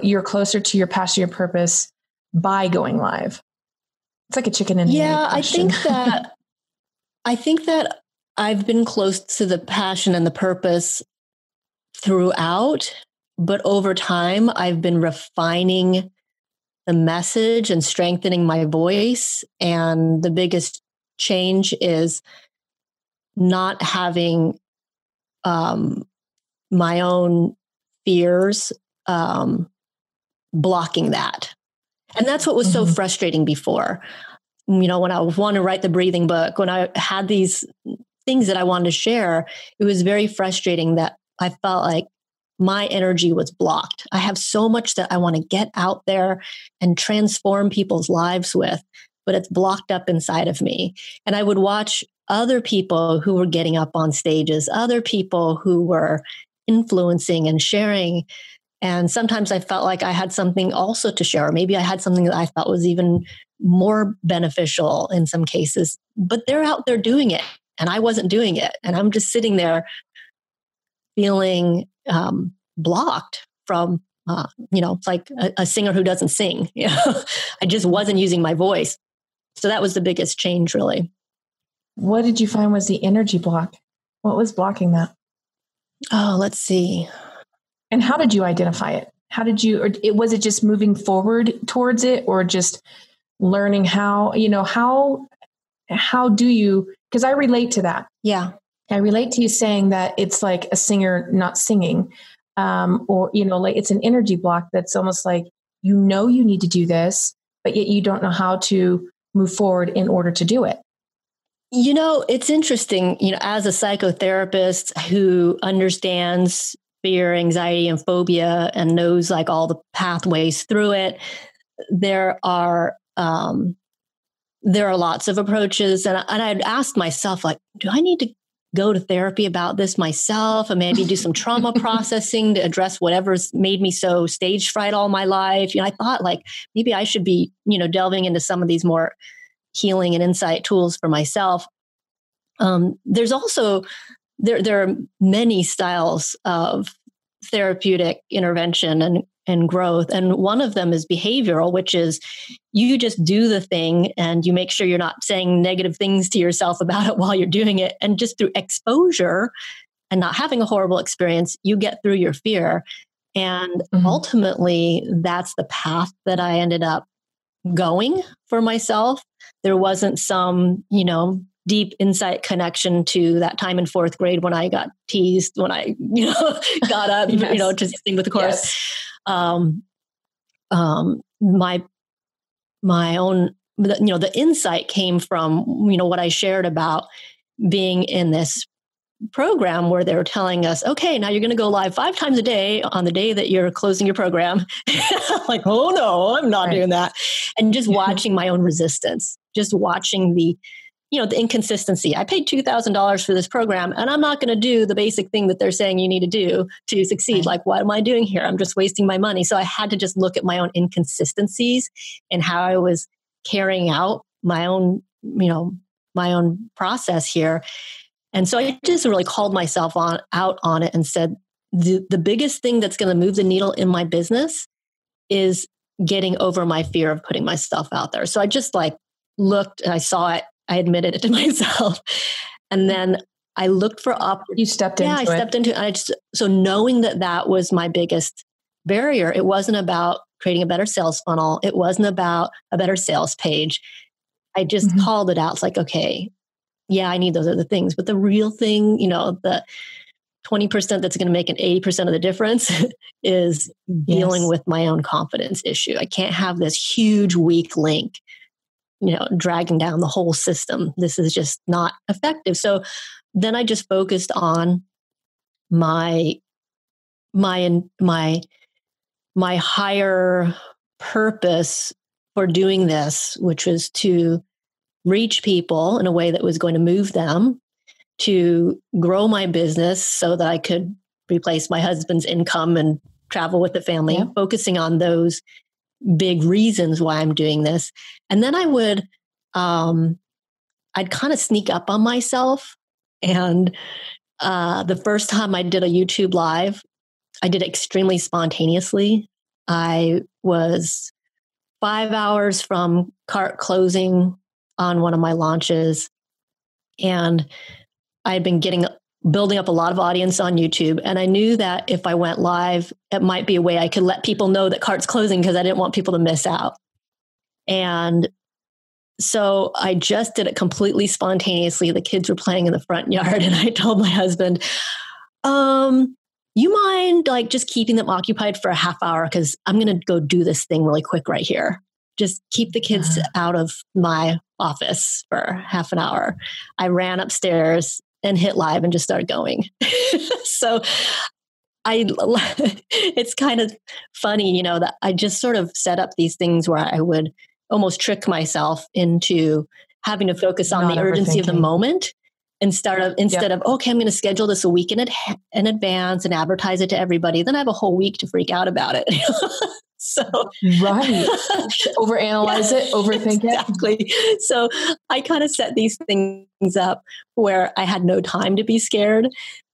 you're closer to your passion, your purpose by going live? It's like a chicken and egg question. I think that I've been close to the passion and the purpose throughout, but over time I've been refining the message and strengthening my voice. And the biggest change is not having my own fears blocking that. And that's what was so frustrating before. You know, when I wanted to write the breathing book, when I had these things that I wanted to share, it was very frustrating that I felt like my energy was blocked. I have so much that I want to get out there and transform people's lives with, but it's blocked up inside of me. And I would watch other people who were getting up on stages, other people who were influencing and sharing. And sometimes I felt like I had something also to share. Maybe I had something that I thought was even more beneficial in some cases, but they're out there doing it and I wasn't doing it. And I'm just sitting there feeling blocked from, it's like a singer who doesn't sing. You know? I just wasn't using my voice. So that was the biggest change, really. What did you find was the energy block? What was blocking that? Oh, let's see. And how did you identify it? How did you, was it just moving forward towards it or just learning how, how do you, because I relate to that. Yeah. I relate to you saying that it's like a singer not singing like it's an energy block that's almost like, you need to do this, but yet you don't know how to move forward in order to do it. You know, it's interesting, as a psychotherapist who understands fear, anxiety, and phobia, and knows like all the pathways through it, there are lots of approaches. And I'd asked myself, like, do I need to go to therapy about this myself and maybe do some trauma processing to address whatever's made me so stage fright all my life? I thought like maybe I should be, delving into some of these more healing and insight tools for myself. There are many styles of therapeutic intervention and growth. And one of them is behavioral, which is you just do the thing and you make sure you're not saying negative things to yourself about it while you're doing it. And just through exposure and not having a horrible experience, you get through your fear. And ultimately, that's the path that I ended up going for myself. There wasn't some, deep insight connection to that time in fourth grade when I got teased, when I, got up, yes. To sing with the chorus. Yes. My own, the insight came from, what I shared about being in this program where they were telling us, okay, now you're going to go live 5 times a day on the day that you're closing your program. Like, oh no, I'm not doing that. And just watching my own resistance, just watching the inconsistency. I paid $2,000 for this program and I'm not going to do the basic thing that they're saying you need to do to succeed. Right. Like, what am I doing here? I'm just wasting my money. So I had to just look at my own inconsistencies and how I was carrying out my own, my own process here. And so I just really called myself out on it and said, the biggest thing that's going to move the needle in my business is getting over my fear of putting myself out there. So I just looked and I saw it. I admitted it to myself. And then I looked for opportunities. You stepped into it. Yeah, I stepped into it. So knowing that was my biggest barrier, it wasn't about creating a better sales funnel. It wasn't about a better sales page. I just called it out. It's like, okay, yeah, I need those other things. But the real thing, the 20% that's going to make an 80% of the difference is dealing with my own confidence issue. I can't have this huge weak link dragging down the whole system. This is just not effective. So then I just focused on my higher purpose for doing this, which was to reach people in a way that was going to move them, to grow my business so that I could replace my husband's income and travel with the family, focusing on those big reasons why I'm doing this. And then I would, I'd kind of sneak up on myself. And the first time I did a YouTube live, I did it extremely spontaneously. I was 5 hours from cart closing on one of my launches. And I had been building up a lot of audience on YouTube. And I knew that if I went live, it might be a way I could let people know that cart's closing because I didn't want people to miss out. And so I just did it completely spontaneously. The kids were playing in the front yard and I told my husband, you mind just keeping them occupied for a half hour because I'm going to go do this thing really quick right here. Just keep the kids out of my office for half an hour. I ran upstairs and hit live and just start going. So it's kind of funny, that I just sort of set up these things where I would almost trick myself into having to focus on the urgency of the moment and instead of, okay, I'm going to schedule this a week in advance and advertise it to everybody. Then I have a whole week to freak out about it. So right. Overanalyze it, overthink it. Exactly. So I kind of set these things up where I had no time to be scared.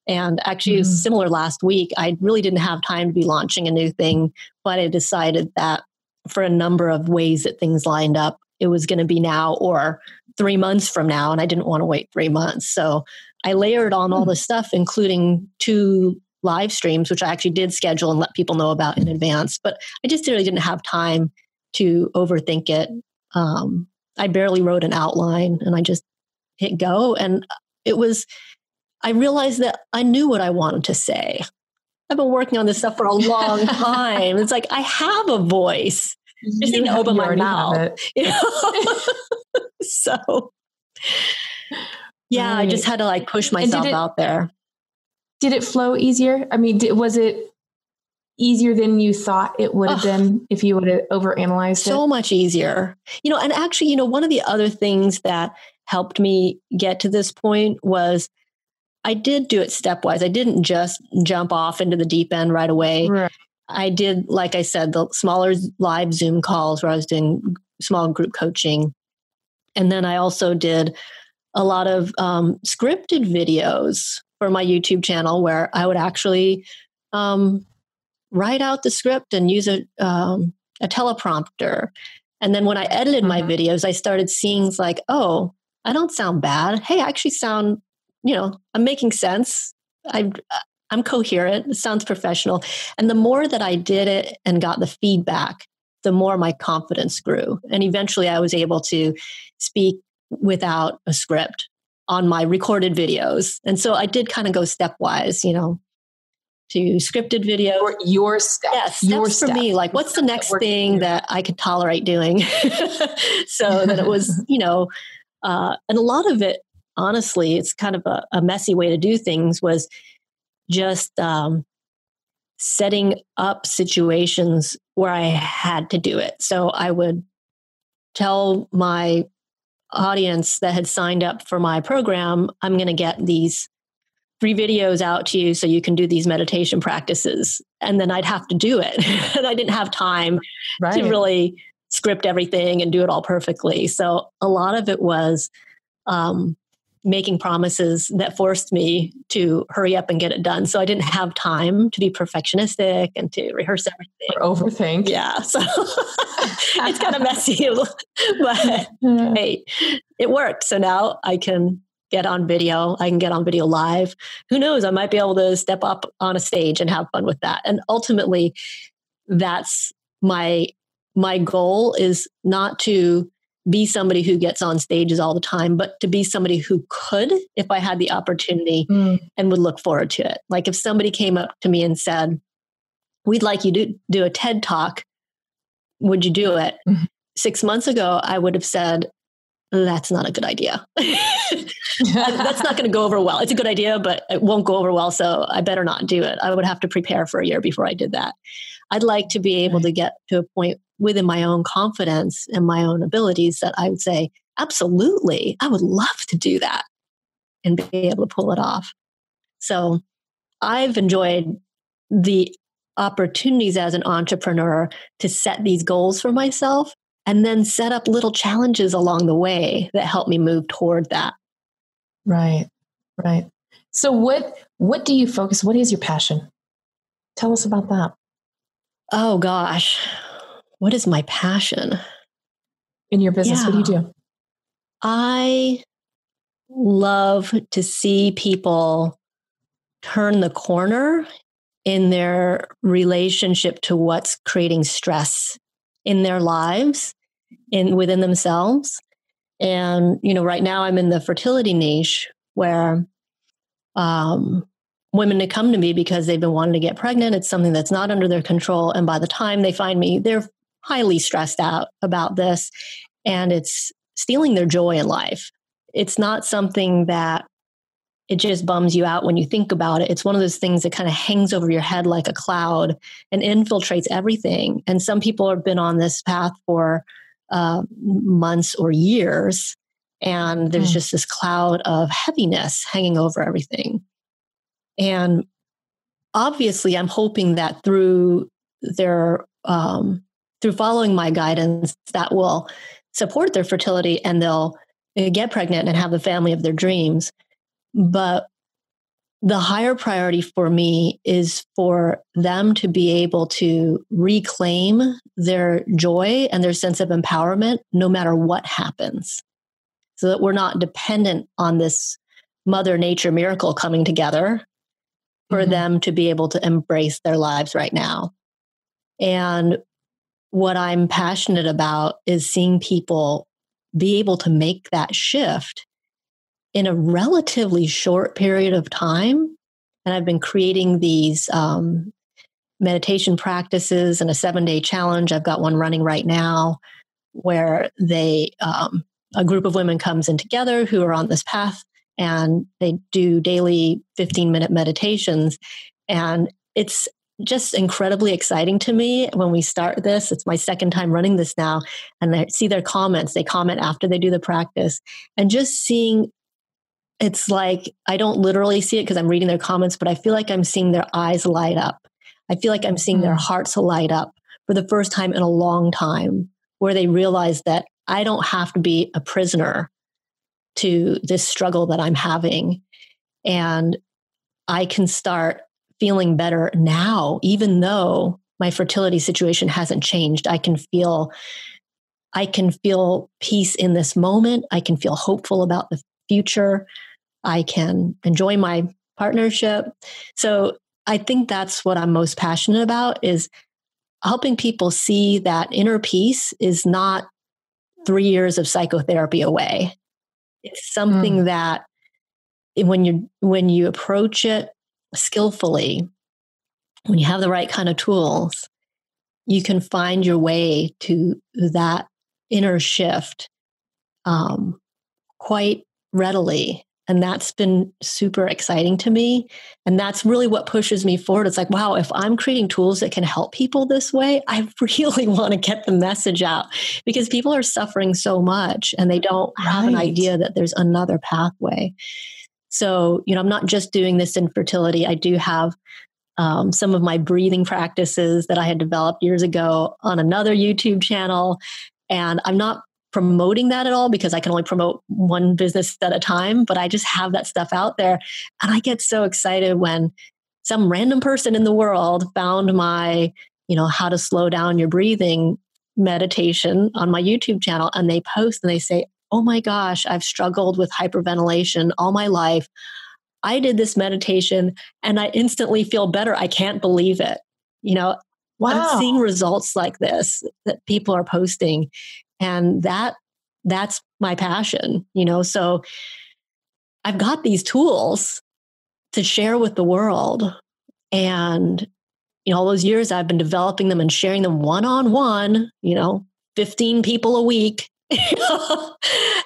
And actually, similar last week, I really didn't have time to be launching a new thing, but I decided that for a number of ways that things lined up, it was going to be now or 3 months from now. And I didn't want to wait 3 months. So I layered on all this stuff, including 2 live streams, which I actually did schedule and let people know about in advance. But I just really didn't have time to overthink it. I barely wrote an outline and I just hit go. And I realized that I knew what I wanted to say. I've been working on this stuff for a long time. It's like, I have a voice. I just need to open my mouth. You know? So yeah, right. I just had to like push myself out there. Did it flow easier? I mean, was it easier than you thought it would have been if you would have overanalyzed it? So much easier. You know, and actually, you know, one of the other things that helped me get to this point was I did do it stepwise. I didn't just jump off into the deep end right away. Right. I did, like I said, the smaller live Zoom calls where I was doing small group coaching. And then I also did a lot of scripted videos for my YouTube channel where I would actually write out the script and use a teleprompter. And then when I edited my videos, I started seeing like, oh, I don't sound bad. Hey, I actually sound, you know, I'm making sense. I'm coherent. It sounds professional. And the more that I did it and got the feedback, the more my confidence grew. And eventually I was able to speak without a script on my recorded videos. And so I did kind of go stepwise, you know, to scripted video. Your steps. Yeah, steps for me. Like, what's the next thing that I could tolerate doing? So that it was, you know, and a lot of it, honestly, it's kind of a messy way to do things, was just setting up situations where I had to do it. So I would tell my audience that had signed up for my program, I'm going to get these 3 videos out to you so you can do these meditation practices. And then I'd have to do it. And I didn't have time to really script everything and do it all perfectly. So a lot of it was making promises that forced me to hurry up and get it done. So I didn't have time to be perfectionistic and to rehearse everything. Or overthink. Yeah. So it's kind of messy, but hey, it worked. So now I can get on video. I can get on video live. Who knows? I might be able to step up on a stage and have fun with that. And ultimately that's my goal, is not to be somebody who gets on stages all the time, but to be somebody who could, if I had the opportunity, and would look forward to it. Like if somebody came up to me and said, we'd like you to do a TED Talk, would you do it? 6 months ago, I would have said, that's not a good idea. That's not going to go over well. It's a good idea, but it won't go over well. So I better not do it. I would have to prepare for a year before I did that. I'd like to be able to get to a point within my own confidence and my own abilities that I would say, absolutely, I would love to do that and be able to pull it off. So I've enjoyed the opportunities as an entrepreneur to set these goals for myself and then set up little challenges along the way that help me move toward that. Right, right. So what do you focus? What is your passion? Tell us about that. Oh gosh. What is my passion? In your business, what do you do? I love to see people turn the corner in their relationship to what's creating stress in their lives and within themselves. And, you know, right now I'm in the fertility niche where women to come to me because they've been wanting to get pregnant. It's something that's not under their control. And by the time they find me, they're highly stressed out about this, and it's stealing their joy in life. It's not something that it just bums you out when you think about it. It's one of those things that kind of hangs over your head like a cloud and infiltrates everything. And some people have been on this path for months or years. And there's just this cloud of heaviness hanging over everything. And obviously, I'm hoping that through their through following my guidance, that will support their fertility and they'll get pregnant and have the family of their dreams. But the higher priority for me is for them to be able to reclaim their joy and their sense of empowerment, no matter what happens, so that we're not dependent on this Mother Nature miracle coming together for them to be able to embrace their lives right now. And what I'm passionate about is seeing people be able to make that shift in a relatively short period of time. And I've been creating these meditation practices and a 7-day challenge. I've got one running right now where they a group of women comes in together who are on this path, and they do daily 15-minute meditations. And it's just incredibly exciting to me when we start this. It's my second time running this now. And I see their comments. They comment after they do the practice. And just seeing, it's like, I don't literally see it because I'm reading their comments, but I feel like I'm seeing their eyes light up. I feel like I'm seeing their hearts light up for the first time in a long time, where they realize that I don't have to be a prisoner to this struggle that I'm having. And I can start feeling better now, even though my fertility situation hasn't changed. I can feel peace in this moment. I can feel hopeful about the future. I can enjoy my partnership. So I think that's what I'm most passionate about, is helping people see that inner peace is not 3 years of psychotherapy away. It's something that when you approach it skillfully, when you have the right kind of tools, you can find your way to that inner shift quite readily. And that's been super exciting to me. And that's really what pushes me forward. It's like, wow, if I'm creating tools that can help people this way, I really want to get the message out, because people are suffering so much and they don't have an idea that there's another pathway. So, you know, I'm not just doing this in fertility. I do have some of my breathing practices that I had developed years ago on another YouTube channel. And I'm not promoting that at all, because I can only promote one business at a time, but I just have that stuff out there. And I get so excited when some random person in the world found my, you know, how to slow down your breathing meditation on my YouTube channel, and they post and they say, oh my gosh, I've struggled with hyperventilation all my life. I did this meditation and I instantly feel better. I can't believe it. You know, I'm seeing results like this that people are posting. And that's my passion, you know. So I've got these tools to share with the world. And, you know, all those years I've been developing them and sharing them one-on-one, you know, 15 people a week.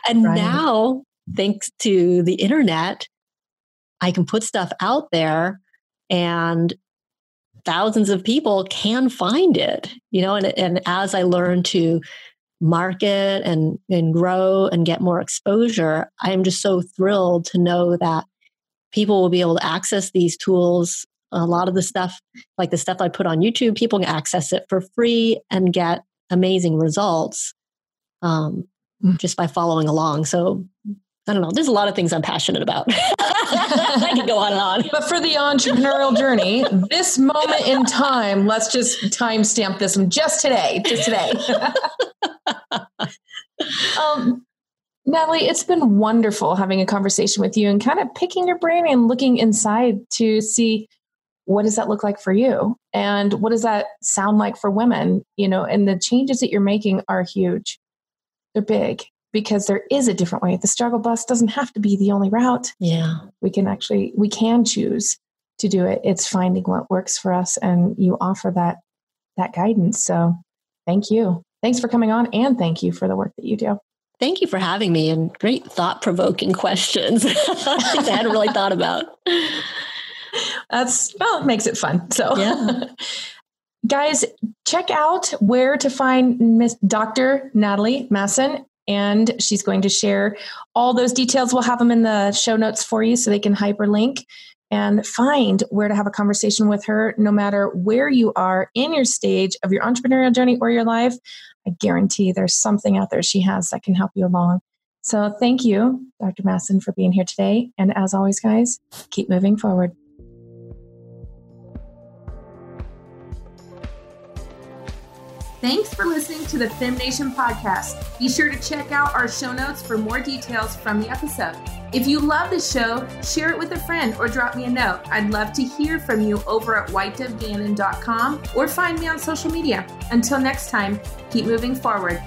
And now, thanks to the internet, I can put stuff out there and thousands of people can find it, you know. And as I learn to market and grow and get more exposure, I am just so thrilled to know that people will be able to access these tools. A lot of the stuff, like the stuff I put on YouTube, people can access it for free and get amazing results just by following along. So I don't know. There's a lot of things I'm passionate about. I can go on and on. But for the entrepreneurial journey, this moment in time, let's just timestamp this one just today. Natalie, it's been wonderful having a conversation with you and kind of picking your brain and looking inside to see, what does that look like for you? And what does that sound like for women? You know, and the changes that you're making are huge. They're big, because there is a different way. The struggle bus doesn't have to be the only route. Yeah. We can choose to do it. It's finding what works for us, and you offer that guidance. So thank you. Thanks for coming on, and thank you for the work that you do. Thank you for having me, and great thought-provoking questions. Things I hadn't really thought about. That's, well, it makes it fun. So yeah. Guys, check out where to find Dr. Natalie Masson, and she's going to share all those details. We'll have them in the show notes for you so they can hyperlink and find where to have a conversation with her, no matter where you are in your stage of your entrepreneurial journey or your life. I guarantee there's something out there she has that can help you along. So thank you, Dr. Masson, for being here today. And as always, guys, keep moving forward. Thanks for listening to the Fem Nation podcast. Be sure to check out our show notes for more details from the episode. If you love the show, share it with a friend or drop me a note. I'd love to hear from you over at whitedovegannon.com or find me on social media. Until next time, keep moving forward.